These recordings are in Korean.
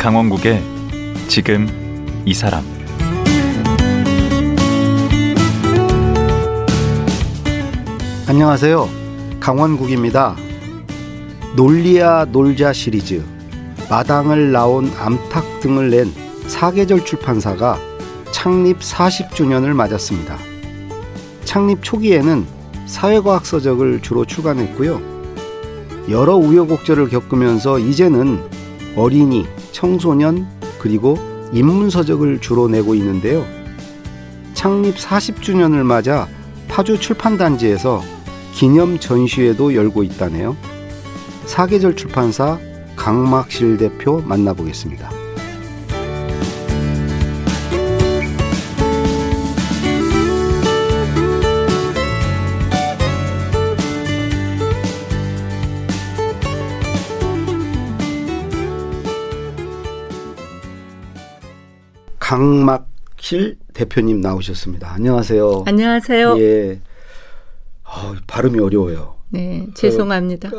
강원국의 지금 이 사람. 안녕하세요, 강원국입니다. 논리야 놀자 시리즈, 마당을 나온 암탉 등을 낸 사계절 출판사가 창립 40주년을 맞았습니다. 창립 초기에는 사회과학 서적을 주로 출간했고요. 여러 우여곡절을 겪으면서 이제는 어린이, 청소년, 그리고 인문서적을 주로 내고 있는데요. 창립 40주년을 맞아 파주 출판단지에서 기념 전시회도 열고 있다네요. 사계절 출판사 강막실 대표 만나보겠습니다. 강막실 대표님 나오셨습니다. 안녕하세요. 안녕하세요. 예. 발음이 어려워요. 네, 죄송합니다.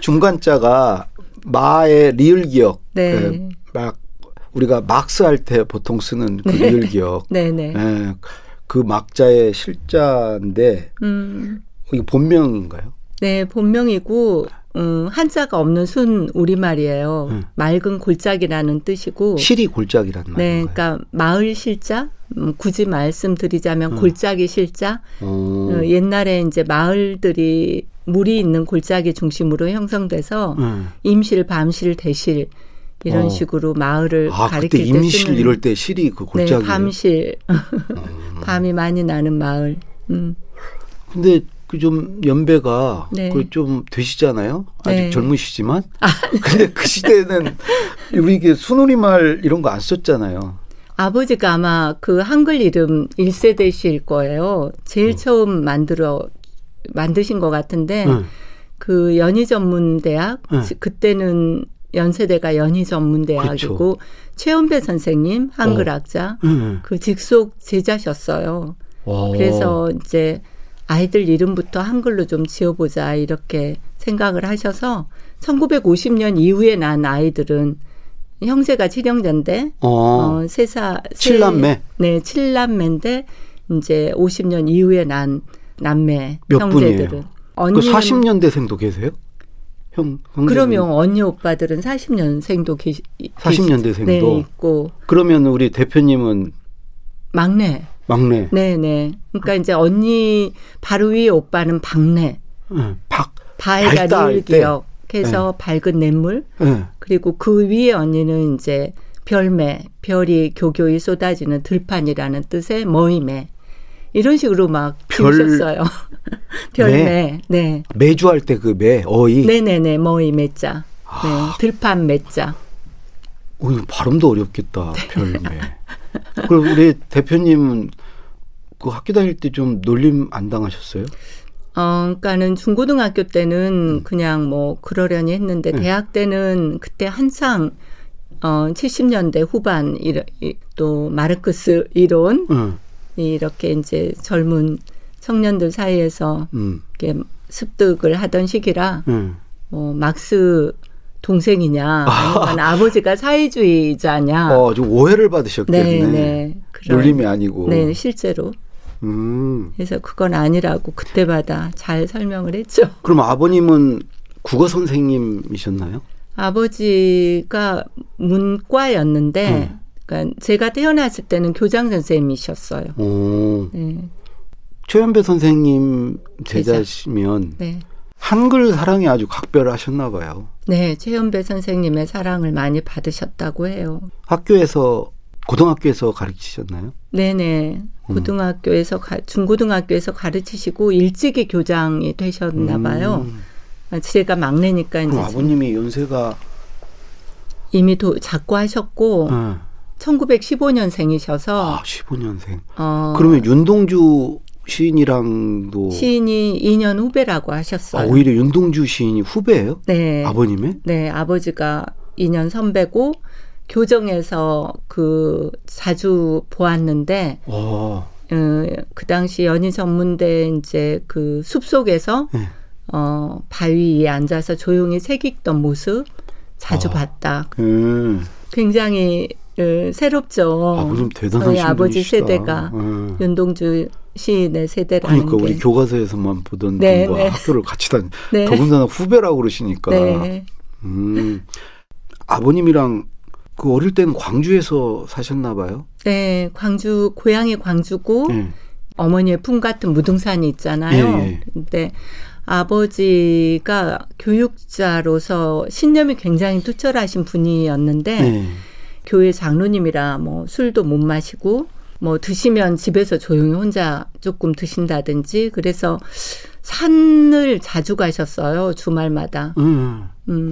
중간자가 마의 리을 기역. 네. 예, 막 우리가 막스 할 때 보통 쓰는 그 네. 리을 기역. 네, 네. 예, 그 막자의 실자인데 이게 본명인가요? 네, 본명이고. 한자가 없는 순 우리말이에요. 맑은 골짜기라는 뜻이고. 실이 골짜기라는 말인가요? 네. 그러니까 마을 실자, 굳이 말씀드리자면 골짜기 실자. 옛날에 이제 마을들이 물이 있는 골짜기 중심으로 형성돼서 임실, 밤실, 대실 이런 식으로 마을을 가리킬 때 쓰는. 그때 임실 이럴 때 실이 그 골짜기예요? 네. 밤실. 밤이 많이 나는 마을. 근데 좀 연배가 네. 좀 되시잖아요. 아직 네. 젊으시지만. 근데 그 시대는 우리 이게 순우리말 이런 거 안 썼잖아요. 아버지가 아마 그 한글 이름 1세대실 거예요. 제일 처음 만드신 것 같은데 그 연희전문대학 그때는 연세대가 연희전문대학이고 그렇죠. 최은배 선생님 한글학자 그 직속 제자셨어요. 와. 그래서 이제 아이들 이름부터 한글로 좀 지어보자 이렇게 생각을 하셔서 1950년 이후에 난 아이들은 형제가 7형제인데 7남매? 네. 7남매인데 이제 50년 이후에 난 남매 몇 형제들은. 언니는 40년대생도 계세요? 그러면 언니 오빠들은 40년생도 계시죠. 40년대생도? 네. 있고. 그러면 우리 대표님은? 막내. 네네. 그러니까 이제 언니 바로 위에 오빠는 박내. 바에다 일기역 해서 밝은 냇물. 그리고 그 위에 언니는 이제 별매, 별이 교교히 쏟아지는 들판이라는 뜻의 모임에. 이런 식으로 막 키우셨어요. 별매. 네. 매주할 때 그 매, 어이. 네네네. 모이 매자. 네. 들판 매자. 오, 발음도 어렵겠다. 별매. 그럼 우리 대표님은 그 학교 다닐 때 좀 놀림 안 당하셨어요? 그러니까는 중고등학교 때는 그냥 뭐 그러려니 했는데 대학 때는 그때 한창 70년대 후반 또 마르크스 이론 이렇게 이제 젊은 청년들 사이에서 이렇게 습득을 하던 시기라 막스 동생이냐, 아니면 아버지가 사회주의자냐. 좀 오해를 받으셨겠네. 네, 놀림이 아니고. 네, 실제로. 그래서 그건 아니라고 그때마다 잘 설명을 했죠. 그럼 아버님은 국어 선생님이셨나요? 아버지가 문과였는데, 그러니까 제가 태어났을 때는 교장 선생님이셨어요. 네. 최연배 선생님 제자시면. 네. 한글 사랑이 아주 각별하셨나 봐요. 네. 최연배 선생님의 사랑을 많이 받으셨다고 해요. 고등학교에서 가르치셨나요? 네네. 고등학교에서, 중고등학교에서 가르치시고 일찍이 교장이 되셨나 봐요. 제가 막내니까. 이제 아버님이 연세가. 이미 작고 하셨고 1915년생이셔서. 15년생. 그러면 윤동주 시인이랑도. 시인이 2년 후배라고 하셨어요. 오히려 윤동주 시인이 후배예요? 네. 아버님의? 네. 아버지가 2년 선배고 교정에서 자주 보았는데 그 당시 연희전문대 이제 그 숲속에서 바위에 앉아서 조용히 책 읽던 모습 자주 봤다. 굉장히 새롭죠. 아, 그럼 대단하신 분이시다. 저희 아버지 세대가 윤동주 시인의 세대라는 게. 그러니까 우리 교과서에서만 보던 분과 학교를 같이 다니. 네. 더군다나 후배라고 그러시니까. 네. 아버님이랑 그 어릴 때는 광주에서 사셨나 봐요? 네. 광주, 고향이 광주고 어머니의 품 같은 무등산이 있잖아요. 근데 아버지가 교육자로서 신념이 굉장히 투철하신 분이었는데 교회 장로님이라 뭐 술도 못 마시고 뭐 드시면 집에서 조용히 혼자 조금 드신다든지 그래서 산을 자주 가셨어요. 주말마다.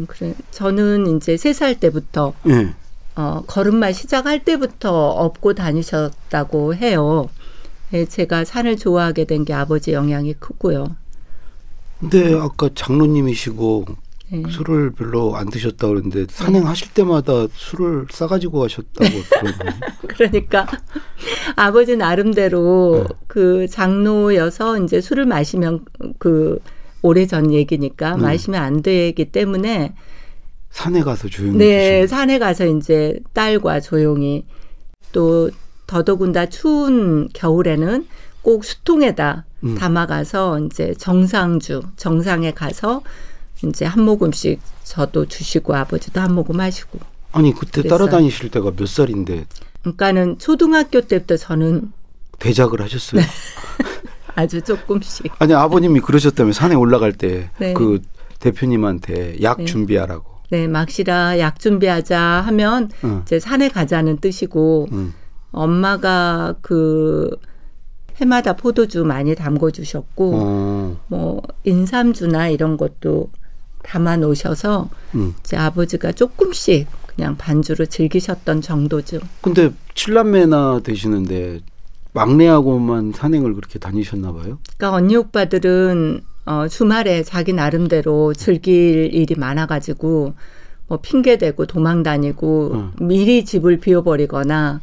그래. 저는 이제 3살 때부터 걸음마 시작할 때부터 업고 다니셨다고 해요. 제가 산을 좋아하게 된 게 아버지 영향이 크고요. 근데 아까 장로님이시고 술을 별로 안 드셨다고 그랬는데 산행하실 때마다 술을 싸가지고 가셨다고 들었는데. 그러니까 아버지 나름대로 그 장로여서 이제 술을 마시면 그 오래전 얘기니까 마시면 안 되기 때문에 산에 가서 조용히 드시고. 산에 가서 이제 딸과 조용히 또 더더군다 추운 겨울에는 꼭 수통에다 담아가서 이제 정상에 가서 이제 한 모금씩 저도 주시고 아버지도 한 모금 하시고. 아니 그때 그랬어요. 따라다니실 때가 몇 살인데? 그러니까는 초등학교 때부터 저는 대작을 하셨어요. 네. 아주 조금씩. 아니 아버님이 그러셨다면 산에 올라갈 때 그 대표님한테 약 준비하라고. 네, 막시라 약 준비하자 하면 이제 산에 가자는 뜻이고 엄마가 그 해마다 포도주 많이 담궈주셨고 뭐 인삼주나 이런 것도 담아놓으셔서 이제 아버지가 조금씩 그냥 반주로 즐기셨던 정도죠. 근데 7남매나 되시는데 막내하고만 산행을 그렇게 다니셨나 봐요? 그러니까 언니 오빠들은 주말에 자기 나름대로 즐길 일이 많아가지고 뭐 핑계대고 도망다니고 미리 집을 비워버리거나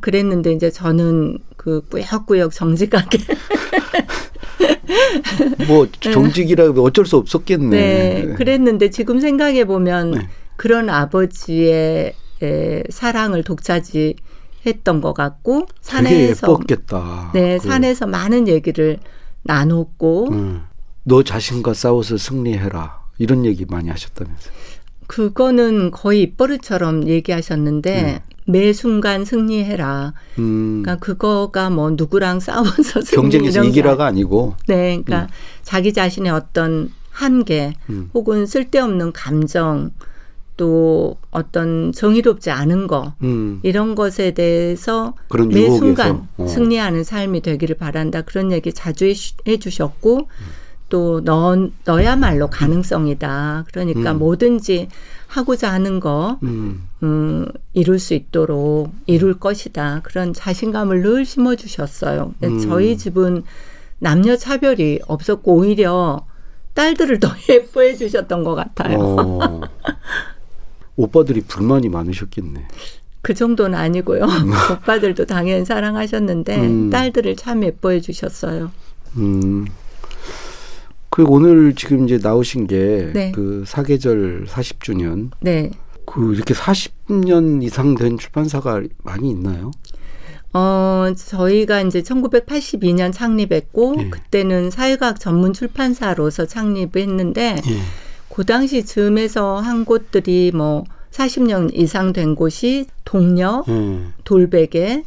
그랬는데 이제 저는 그 꾸역꾸역 정직하게 뭐 정직이라고 어쩔 수 없었겠네. 네, 그랬는데 지금 생각해 보면 그런 아버지의 사랑을 독차지했던 것 같고 산에서 예뻤겠다. 네, 산에서 많은 얘기를 나눴고 너 자신과 싸워서 승리해라 이런 얘기 많이 하셨다면서요? 그거는 거의 입버릇처럼 얘기하셨는데. 매 순간 승리해라. 그러니까 그거가 뭐 누구랑 싸워서 경쟁에서 이기라가 아니고. 네, 그러니까 자기 자신의 어떤 한계 혹은 쓸데없는 감정 또 어떤 정의롭지 않은 거 이런 것에 대해서 그런 매 순간 승리하는 삶이 되기를 바란다. 그런 얘기 자주 해주셨고 또 너야말로 가능성이다. 그러니까 뭐든지 하고자 하는 거 이룰 수 있도록 이룰 것이다. 그런 자신감을 늘 심어주셨어요. 저희 집은 남녀 차별이 없었고 오히려 딸들을 더 예뻐해 주셨던 것 같아요. 오빠들이 불만이 많으셨겠네. 그 정도는 아니고요. 오빠들도 당연히 사랑하셨는데 딸들을 참 예뻐해 주셨어요. 그리고 오늘 지금 이제 나오신 게 그 사계절 40주년. 네. 그 이렇게 40년 이상 된 출판사가 많이 있나요? 저희가 이제 1982년 창립했고 그때는 사회과학 전문 출판사로서 창립했는데 그 당시 즈음에서 한 곳들이 뭐 40년 이상 된 곳이 동녘, 돌베개,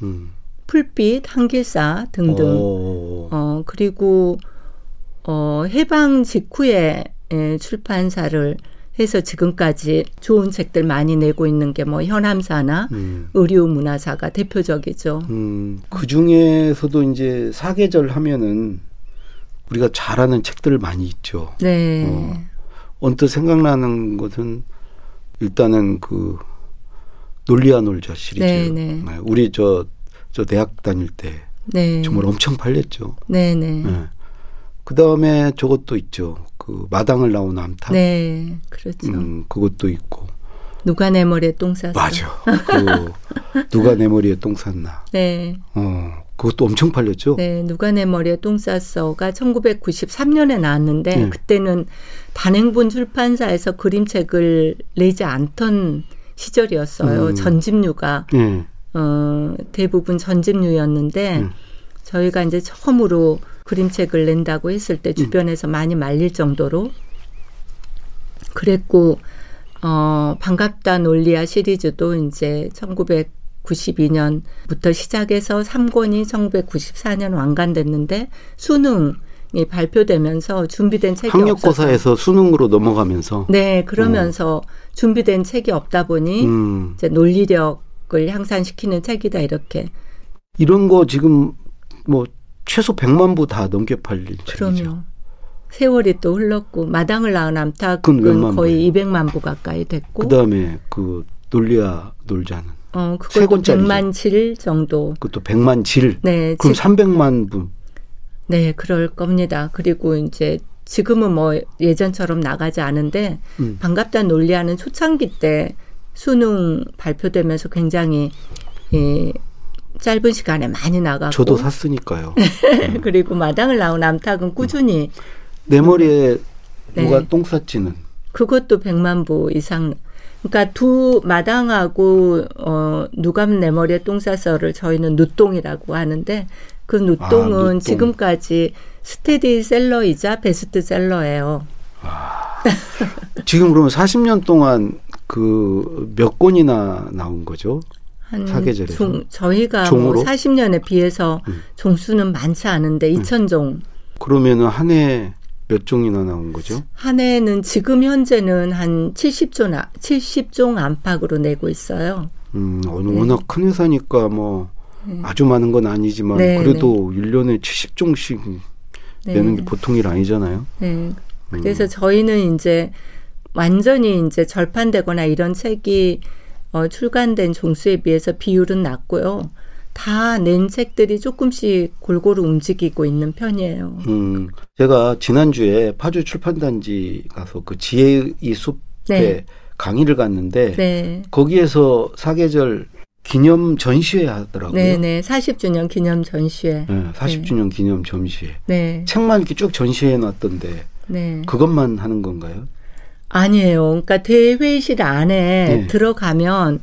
풀빛, 한길사 등등. 그리고 해방 직후에 출판사를 해서 지금까지 좋은 책들 많이 내고 있는 게 뭐 현암사나 의류문화사가 대표적이죠. 그 중에서도 이제 사계절 하면은 우리가 잘 아는 책들 많이 있죠. 네. 언뜻 생각나는 것은 일단은 그 논리야 놀자 시리즈. 네. 우리 저 대학 다닐 때 정말 엄청 팔렸죠. 네네. 네. 그 다음에 저것도 있죠. 그 마당을 나온 암탉. 네, 그렇죠. 그것도 있고. 누가 내 머리에 똥 쌌어. 맞아. 그 누가 내 머리에 똥 쌌나. 네. 그것도 엄청 팔렸죠. 네. 누가 내 머리에 똥 쌌어가 1993년에 나왔는데 네. 그때는 단행본 출판사에서 그림책을 내지 않던 시절이었어요. 전집류가 네. 대부분 전집류였는데 저희가 이제 처음으로 그림책을 낸다고 했을 때 주변에서 많이 말릴 정도로 그랬고 반갑다 논리야 시리즈도 이제 1992년부터 시작해서 3권이 1994년 완간됐는데 수능이 발표되면서 준비된 책이 없어서 학력고사에서 수능으로 넘어가면서 네. 그러면서 준비된 책이 없다 보니 이제 논리력을 향상시키는 책이다 이렇게. 이런 거 지금 뭐 최소 100만 부 다 넘게 팔린 그럼요. 책이죠. 세월이 또 흘렀고 마당을 나온 암탉은 거의 200만 부 가까이 됐고 그다음에 그 논리야 놀자는 세 권짜리죠. 100만 질 정도. 그것도 100만 질. 네, 그럼 300만 부. 네, 그럴 겁니다. 그리고 이제 지금은 뭐 예전처럼 나가지 않은데 반갑다 논리야는 초창기 때 수능 발표되면서 굉장히 짧은 시간에 많이 나가고. 저도 샀으니까요. 그리고 마당을 나온 암탉은 꾸준히. 내 머리에 누가 네. 똥 쌌지는. 그것도 100만 부 이상. 그러니까 두 마당하고 누가 내 머리에 똥 쌌어를 저희는 누똥이라고 하는데 그 누똥은 누똥. 지금까지 스테디셀러이자 베스트셀러예요. 아, 지금 그러면 40년 동안 그 몇 권이나 나온 거죠? 사계절에 저희가 뭐 40년에 비해서 종수는 많지 않은데 2000종. 그러면 한 해 몇 종이나 나온 거죠? 한 해는 지금 현재는 한 70종 안팎으로 내고 있어요. 네. 워낙 큰 회사니까 뭐 네. 아주 많은 건 아니지만 네, 그래도 네. 1년에 70종씩 네. 내는 게 보통 일 아니잖아요. 네. 그래서 저희는 이제 완전히 이제 절판되거나 이런 책이 출간된 종수에 비해서 비율은 낮고요. 다 낸 책들이 조금씩 골고루 움직이고 있는 편이에요. 제가 지난주에 파주 출판단지 가서 그 지혜의 숲에 네. 강의를 갔는데 네. 거기에서 사계절 기념 전시회 하더라고요. 네네. 40주년 기념 전시회. 네, 40주년 네. 기념 전시회. 네. 책만 이렇게 쭉 전시해 놨던데 네. 그것만 하는 건가요? 아니에요. 그러니까 대회의실 안에 네. 들어가면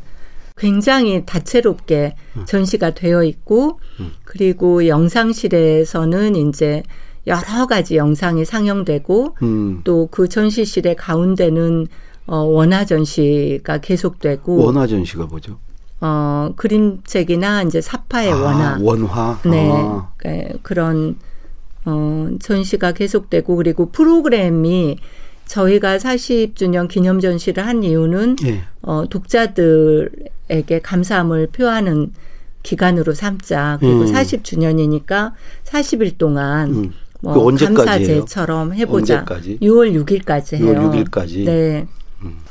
굉장히 다채롭게 전시가 되어 있고 그리고 영상실에서는 이제 여러 가지 영상이 상영되고 또 그 전시실의 가운데는 원화 전시가 계속되고 원화 전시가 뭐죠? 그림책이나 이제 사파의 원화. 원화. 네. 아. 그런 전시가 계속되고 그리고 프로그램이 저희가 40주년 기념 전시를 한 이유는 예. 독자들에게 감사함을 표하는 기간으로 삼자. 그리고 40주년이니까 40일 동안 뭐 감사제처럼 해요? 해보자. 언제까지? 6월 6일까지 해요. 네.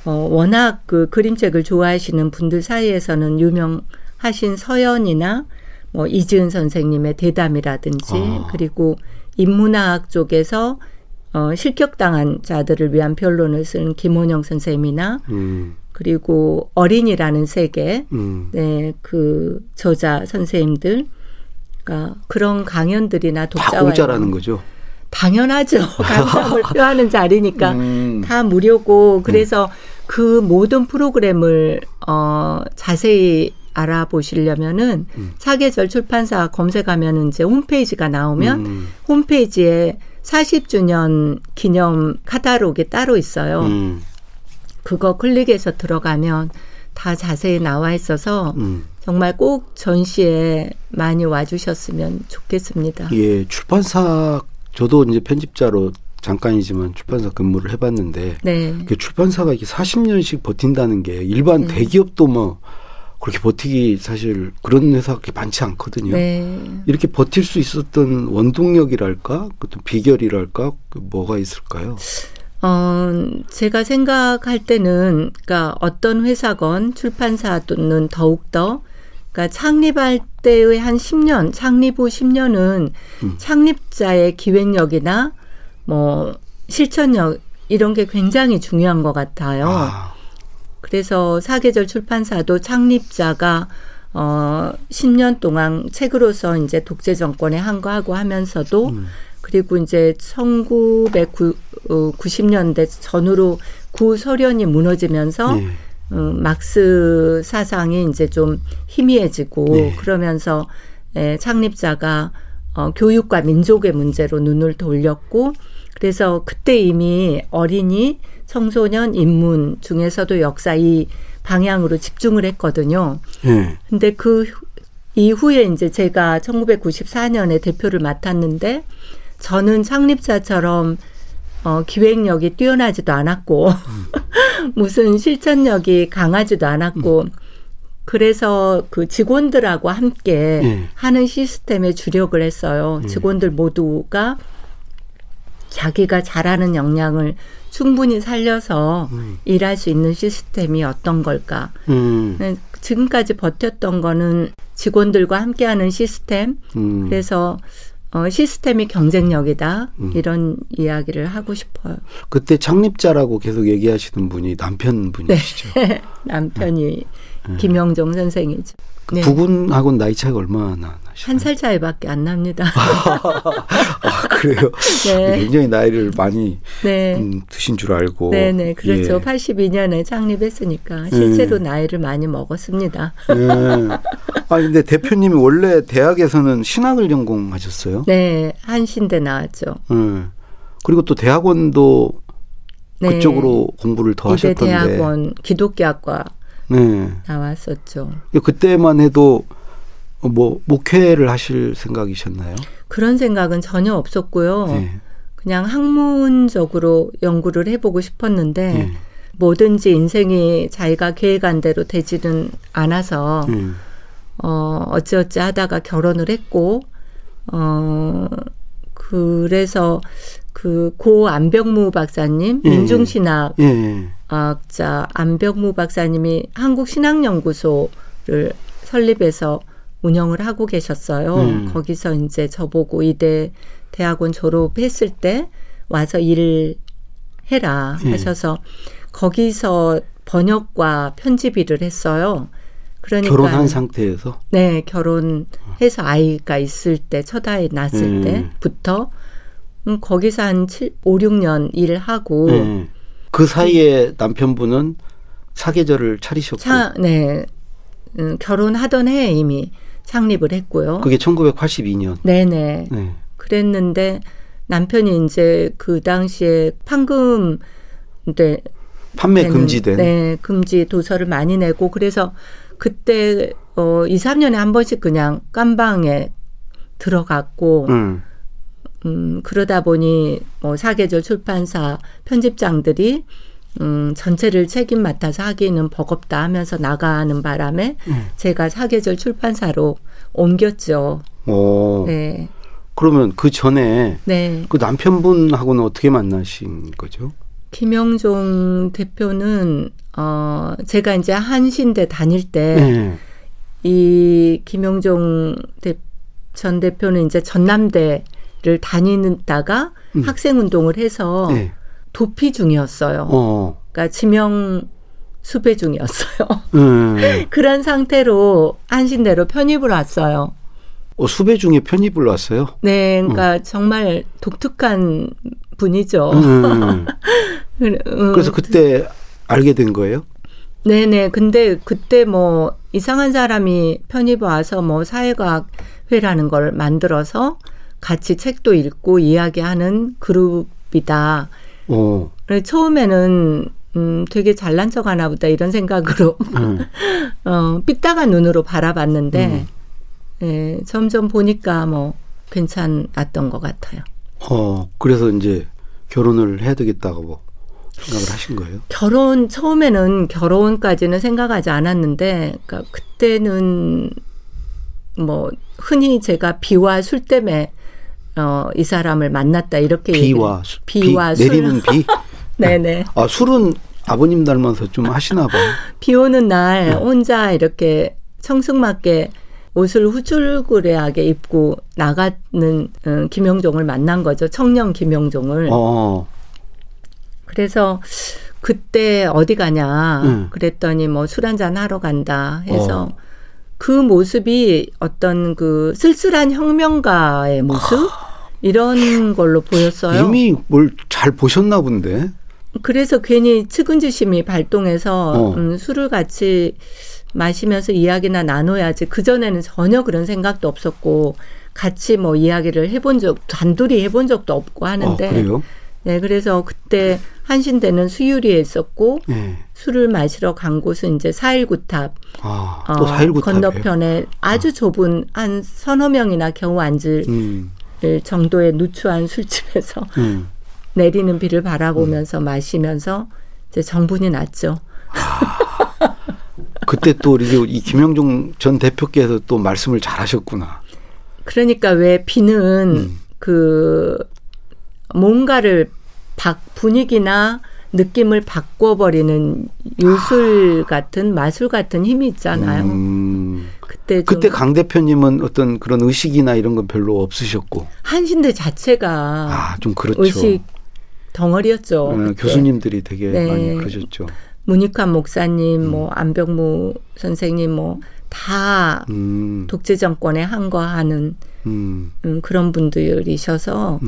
워낙 그 그림책을 좋아하시는 분들 사이에서는 유명하신 서연이나 뭐 이지은 선생님의 대담이라든지 아. 그리고 인문학 쪽에서 실격당한 자들을 위한 변론을 쓴 김원영 선생님이나 그리고 어린이라는 세계 네, 그 저자 선생님들 그러니까 그런 강연들이나 독자와 다 공짜라는 거죠. 당연하죠. 감사함을 표하는 자리니까 다 무료고 그래서 그 모든 프로그램을 자세히 알아보시려면은 사계절 출판사 검색하면 이제 홈페이지가 나오면 홈페이지에 40주년 기념 카탈로그가 따로 있어요. 그거 클릭해서 들어가면 다 자세히 나와 있어서 정말 꼭 전시에 많이 와주셨으면 좋겠습니다. 예, 출판사 저도 이제 편집자로 잠깐이지만 출판사 근무를 해봤는데 네. 출판사가 이게 40년씩 버틴다는 게 일반 대기업도 뭐 그렇게 버티기 사실 그런 회사가 그렇게 많지 않거든요. 네. 이렇게 버틸 수 있었던 원동력이랄까? 또 비결이랄까? 뭐가 있을까요? 제가 생각할 때는 그러니까 어떤 회사건 출판사는 더욱더 그러니까 창립할 때의 한 10년, 창립 후 10년은 창립자의 기획력이나 뭐 실천력 이런 게 굉장히 중요한 것 같아요. 아. 그래서 사계절 출판사도 창립자가 10년 동안 책으로서 이제 독재 정권에 항거하고 하면서도 그리고 이제 1990년대 전후로 구소련이 무너지면서 네. 막스 사상이 이제 좀 희미해지고 네. 그러면서 창립자가 교육과 민족의 문제로 눈을 돌렸고 그래서 그때 이미 어린이, 청소년, 인문 중에서도 역사 이 방향으로 집중을 했거든요. 그런데 그 이후에 이제 제가 1994년에 대표를 맡았는데 저는 창립자처럼 기획력이 뛰어나지도 않았고 무슨 실천력이 강하지도 않았고 그래서 그 직원들하고 함께 하는 시스템에 주력을 했어요. 직원들 모두가 자기가 잘하는 역량을 충분히 살려서 일할 수 있는 시스템이 어떤 걸까. 지금까지 버텼던 거는 직원들과 함께하는 시스템. 그래서 시스템이 경쟁력이다. 이런 이야기를 하고 싶어요. 그때 창립자라고 계속 얘기하시는 분이 남편분이시죠? 네. 남편이 김영종 선생이죠. 그 네. 부군하고는 나이 차이가 얼마나 나시나요? 한 살 차이밖에 안 납니다. 아, 그래요? 네. 굉장히 나이를 많이 네. 드신 줄 알고. 네네. 그렇죠. 예. 82년에 창립했으니까 실제로 나이를 많이 먹었습니다. 네. 아, 근데 대표님이 원래 대학에서는 신학을 전공하셨어요? 네. 한신대 나왔죠. 그리고 또 대학원도 네. 그쪽으로 공부를 더 이대 하셨던데. 이대 대학원 기독교학과. 네. 나왔었죠. 그때만 해도 뭐 목회를 하실 생각이셨나요? 그런 생각은 전혀 없었고요. 네. 그냥 학문적으로 연구를 해보고 싶었는데 네. 뭐든지 인생이 자기가 계획한 대로 되지는 않아서 네. 어찌어찌 하다가 결혼을 했고 그래서 그 고 안병무 박사님 예, 민중신학자 예, 예. 안병무 박사님이 한국신학연구소를 설립해서 운영을 하고 계셨어요. 거기서 이제 저보고 이대 대학원 졸업했을 때 와서 일을 해라 하셔서 거기서 번역과 편집 일을 했어요. 그러니까 결혼한 상태에서? 네. 결혼해서 아이가 있을 때 첫 아이 낳았을 때부터 거기서 한 5-6년 일을 하고 그 사이에 남편분은 사계절을 차리셨고 네. 결혼하던 해에 이미 창립을 했고요. 그게 1982년? 네네. 네. 그랬는데 남편이 이제 그 당시에 판금 판매 금지된 네. 금지 도서를 많이 내고 그래서 그때 2-3년에 한 번씩 그냥 깜방에 들어갔고 그러다 보니 사계절 출판사 편집장들이 전체를 책임 맡아서 하기는 버겁다 하면서 나가는 바람에 제가 사계절 출판사로 옮겼죠. 오. 네. 그러면 그 전에 네. 그 남편분하고는 어떻게 만나신 거죠? 김영종 대표는 제가 이제 한신대 다닐 때 이 김영종 전 대표는 이제 전남대 를 다니다가 학생운동을 해서 도피 중이었어요. 그러니까 지명 수배 중이었어요. 그런 상태로 한신대로 편입을 왔어요. 수배 중에 편입을 왔어요? 네. 그러니까 정말 독특한 분이죠. 그래서 그때 알게 된 거예요? 네네. 근데 그때 뭐 이상한 사람이 편입 와서 뭐 사회과학회라는 걸 만들어서 같이 책도 읽고 이야기하는 그룹이다. 처음에는 되게 잘난 척 하나 보다 이런 생각으로 삐딱한 눈으로 바라봤는데 예, 점점 보니까 뭐 괜찮았던 것 같아요. 그래서 이제 결혼을 해야 되겠다고 생각을 하신 거예요? 처음에는 결혼까지는 생각하지 않았는데 그러니까 그때는 뭐 흔히 제가 비와 술 때문에 이 사람을 만났다 이렇게 비와 술 내리는 비? 네네. 아, 술은 아버님 닮아서 좀 하시나 봐요. 비 오는 날 혼자 이렇게 청승맞게 옷을 후줄그레하게 입고 나가는 김영종을 만난 거죠. 청년 김영종을. 그래서 그때 어디 가냐 그랬더니 뭐 술 한잔 하러 간다 해서 그 모습이 어떤 그 쓸쓸한 혁명가의 모습 이런 걸로 보였어요. 이미 뭘 잘 보셨나 본데. 그래서 괜히 측은지심이 발동해서 술을 같이 마시면서 이야기나 나눠야지. 그전에는 전혀 그런 생각도 없었고 같이 뭐 이야기를 해본 적, 단둘이 해본 적도 없고 하는데. 그래요? 네, 그래서 그때 한신대는 수유리에 있었고 술을 마시러 간 곳은 이제 4.19 탑. 아, 또 4.19 탑 건너편에 아주 좁은 한 서너 명이나 겨우 앉을 정도의 누추한 술집에서 내리는 비를 바라보면서 마시면서 이제 정분이 났죠. 아, 그때 또 이 김영종 전 대표께서 또 말씀을 잘하셨구나. 그러니까 왜 비는 그 뭔가를 분위기나 느낌을 바꿔버리는 요술 같은 마술 같은 힘이 있잖아요. 그때 강 대표님은 어떤 그런 의식이나 이런 건 별로 없으셨고. 한신대 자체가 좀 그렇죠. 의식 덩어리였죠. 교수님들이 되게 많이 그러셨죠. 문익환 목사님, 뭐 안병무 선생님, 뭐 다 독재 정권에 항거하는 그런 분들이셔서.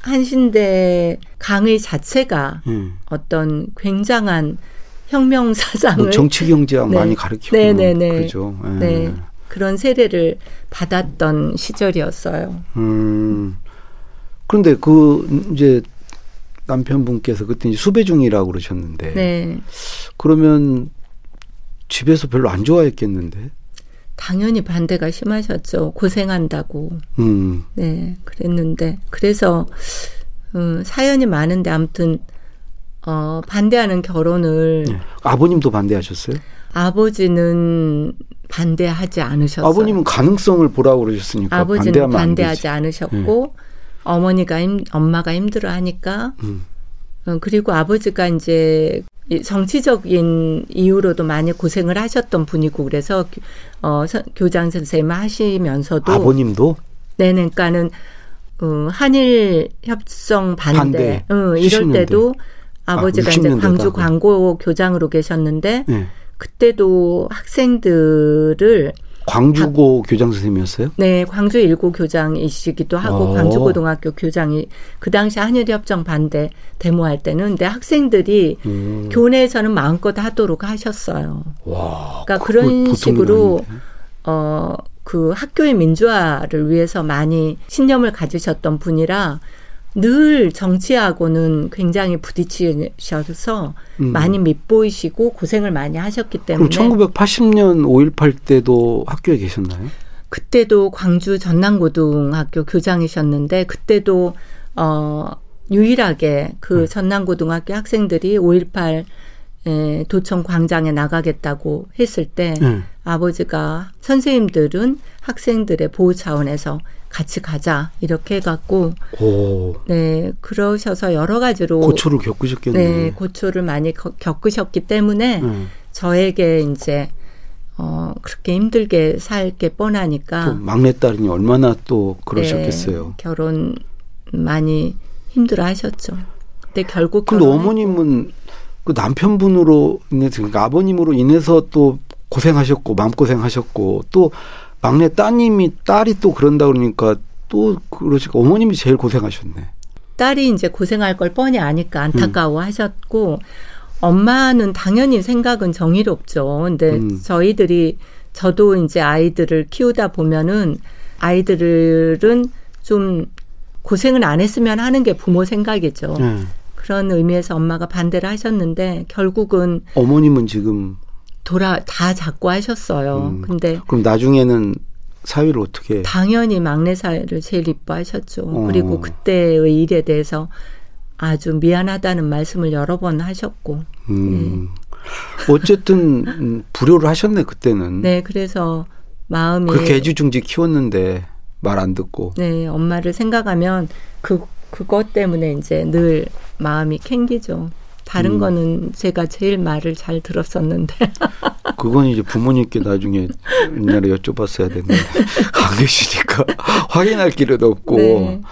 한신대 강의 자체가 어떤 굉장한 혁명 사상을 정치 경제학 많이 가르치고 그렇죠. 네. 그런 세례를 받았던 시절이었어요. 그런데 그 이제 남편분께서 그때 이제 수배 중이라고 그러셨는데 그러면 집에서 별로 안 좋아했겠는데? 당연히 반대가 심하셨죠. 고생한다고. 네, 그랬는데. 그래서 사연이 많은데 아무튼 반대하는 결혼을. 아버님도 반대하셨어요? 아버지는 반대하지 않으셨어요. 아버님은 가능성을 보라고 그러셨으니까 아버지는 반대하지 않으셨고 어머니가 엄마가 힘들어하니까 그리고 아버지가 이제 정치적인 이유로도 많이 고생을 하셨던 분이고 그래서 교장 선생님을 하시면서도 아버님도? 네, 그러니까는 한일 협정 반대. 이럴 때도 아버지가 이제 광주 광고 교장으로 계셨는데 그때도 학생들을 광주고 교장 선생님이었어요? 네, 광주 1고 교장이시기도 하고 광주고등학교 교장이 그 당시 한일협정 반대 데모할 때는 근데 학생들이 교내에서는 마음껏 하도록 하셨어요. 와, 그러니까 그런 식으로 그 학교의 민주화를 위해서 많이 신념을 가지셨던 분이라 늘 정치하고는 굉장히 부딪히셔서 많이 밉보이시고 고생을 많이 하셨기 때문에. 그럼 1980년 5.18 때도 학교에 계셨나요? 그때도 광주 전남고등학교 교장이셨는데 그때도 유일하게 그 전남고등학교 학생들이 5.18 도청 광장에 나가겠다고 했을 때 아버지가 선생님들은 학생들의 보호 차원에서 같이 가자 이렇게 해갖고 네 그러셔서 여러 가지로 고초를 겪으셨겠네요. 네, 고초를 많이 겪으셨기 때문에 저에게 이제 그렇게 힘들게 살 게 뻔하니까 막내딸이 얼마나 또 그러셨겠어요. 네, 결혼 많이 힘들어하셨죠. 근데 결국 근데 어머님은 그 남편분으로 인해서 그러니까 아버님으로 인해서 또 고생하셨고 마음고생하셨고 또 막내 딸이 또 그런다 그러니까 또 그러시고 어머님이 제일 고생하셨네. 딸이 이제 고생할 걸 뻔히 아니까 안타까워하셨고 엄마는 당연히 생각은 정의롭죠. 근데 저도 이제 아이들을 키우다 보면은 아이들은 좀 고생을 안 했으면 하는 게 부모 생각이죠. 그런 의미에서 엄마가 반대를 하셨는데 결국은 어머님은 지금 다 자꾸 하셨어요. 근데 그럼 나중에는 사위를 어떻게? 당연히 막내 사위를 제일 이뻐하셨죠. 그리고 그때의 일에 대해서 아주 미안하다는 말씀을 여러 번 하셨고. 네. 어쨌든 불효를 하셨네 그때는. 네, 그래서 마음이 그렇게 애지중지 키웠는데 말 안 듣고. 네, 엄마를 생각하면 그것 때문에 이제 늘 마음이 캥기죠. 다른 거는 제가 제일 말을 잘 들었었는데. 그건 이제 부모님께 나중에 옛날에 여쭤봤어야 됐는데 안 계시니까 확인할 길은 없고. 네.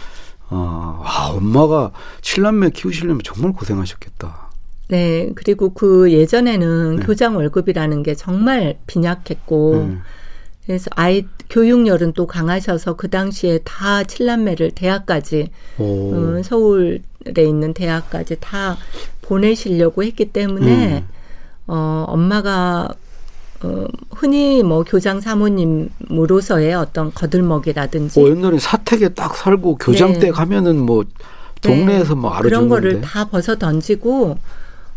엄마가 7남매 키우시려면 정말 고생하셨겠다. 네. 그리고 그 예전에는 교장 월급이라는 게 정말 빈약했고 그래서 아이 교육열은 또 강하셔서 그 당시에 다 7남매를 대학까지 서울에 있는 대학까지 다 보내시려고 했기 때문에 엄마가 흔히 뭐 교장 사모님으로서의 어떤 거들먹이라든지 옛날에 사택에 딱 살고 교장 댁 하면은 뭐 동네에서 뭐 알아주는데 그런 거를 다 벗어 던지고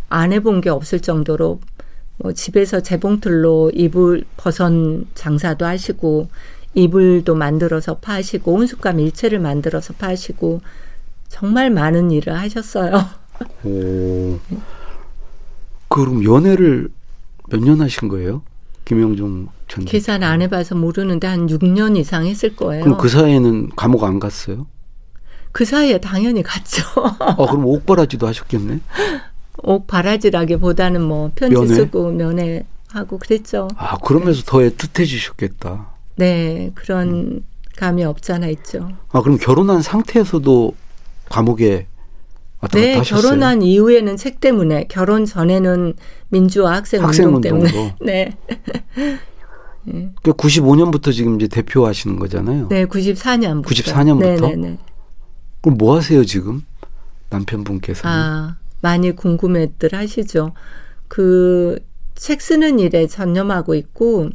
안 해본 게 없을 정도로 뭐 집에서 재봉틀로 이불 벗은 장사도 하시고 이불도 만들어서 파시고 온숫감 일체를 만들어서 파시고 정말 많은 일을 하셨어요. 오. 그럼 연애를 몇 년 하신 거예요? 김영종 전 계산 안 해봐서 모르는데 한 6년 이상 했을 거예요. 그럼 그 사이에는 감옥 안 갔어요? 그 사이에 당연히 갔죠. 그럼 옥바라지도 하셨겠네? 옥바라지라기보다는 뭐 편지 면회? 쓰고 면회하고 그랬죠. 그러면서 더 애틋해지셨겠다. 네. 그런 감이 없잖아 있죠. 그럼 결혼한 상태에서도 감옥에 왔다 갔다 하셨어요? 네. 결혼한 이후에는 책 때문에, 결혼 전에는 민주화 학생운동 때문에. 네. 네. 95년부터 지금 이제 대표하시는 거잖아요. 네. 94년부터. 94년부터? 네네네. 그럼 뭐 하세요 지금? 남편분께서는? 많이 궁금해들 하시죠. 그 책 쓰는 일에 전념하고 있고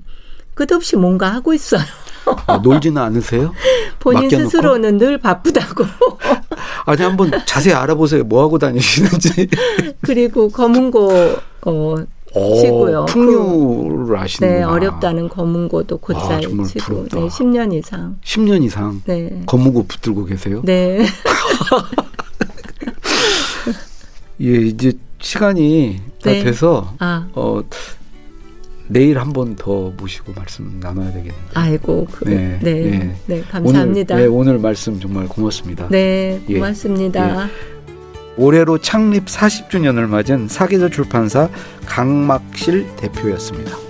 끝없이 뭔가 하고 있어요. 놀지는 않으세요? 본인 맡겨놓고? 스스로는 늘 바쁘다고. 아니 한번 자세히 알아보세요. 뭐 하고 다니시는지. 그리고 검은고 치고요. 풍류를 아시는구나. 네. 어렵다는 검은고도 곧잘 치고. 네, 10년 이상. 10년 이상? 네. 검은고 붙들고 계세요? 네. 예, 이제 시간이 다 돼서 내일 한 번 더 모시고 말씀 나눠야 되겠네요. 아이고, 감사합니다. 오늘 말씀 정말 고맙습니다. 네, 고맙습니다. 올해로 창립 40주년을 맞은 사계절 출판사 강막실 대표였습니다.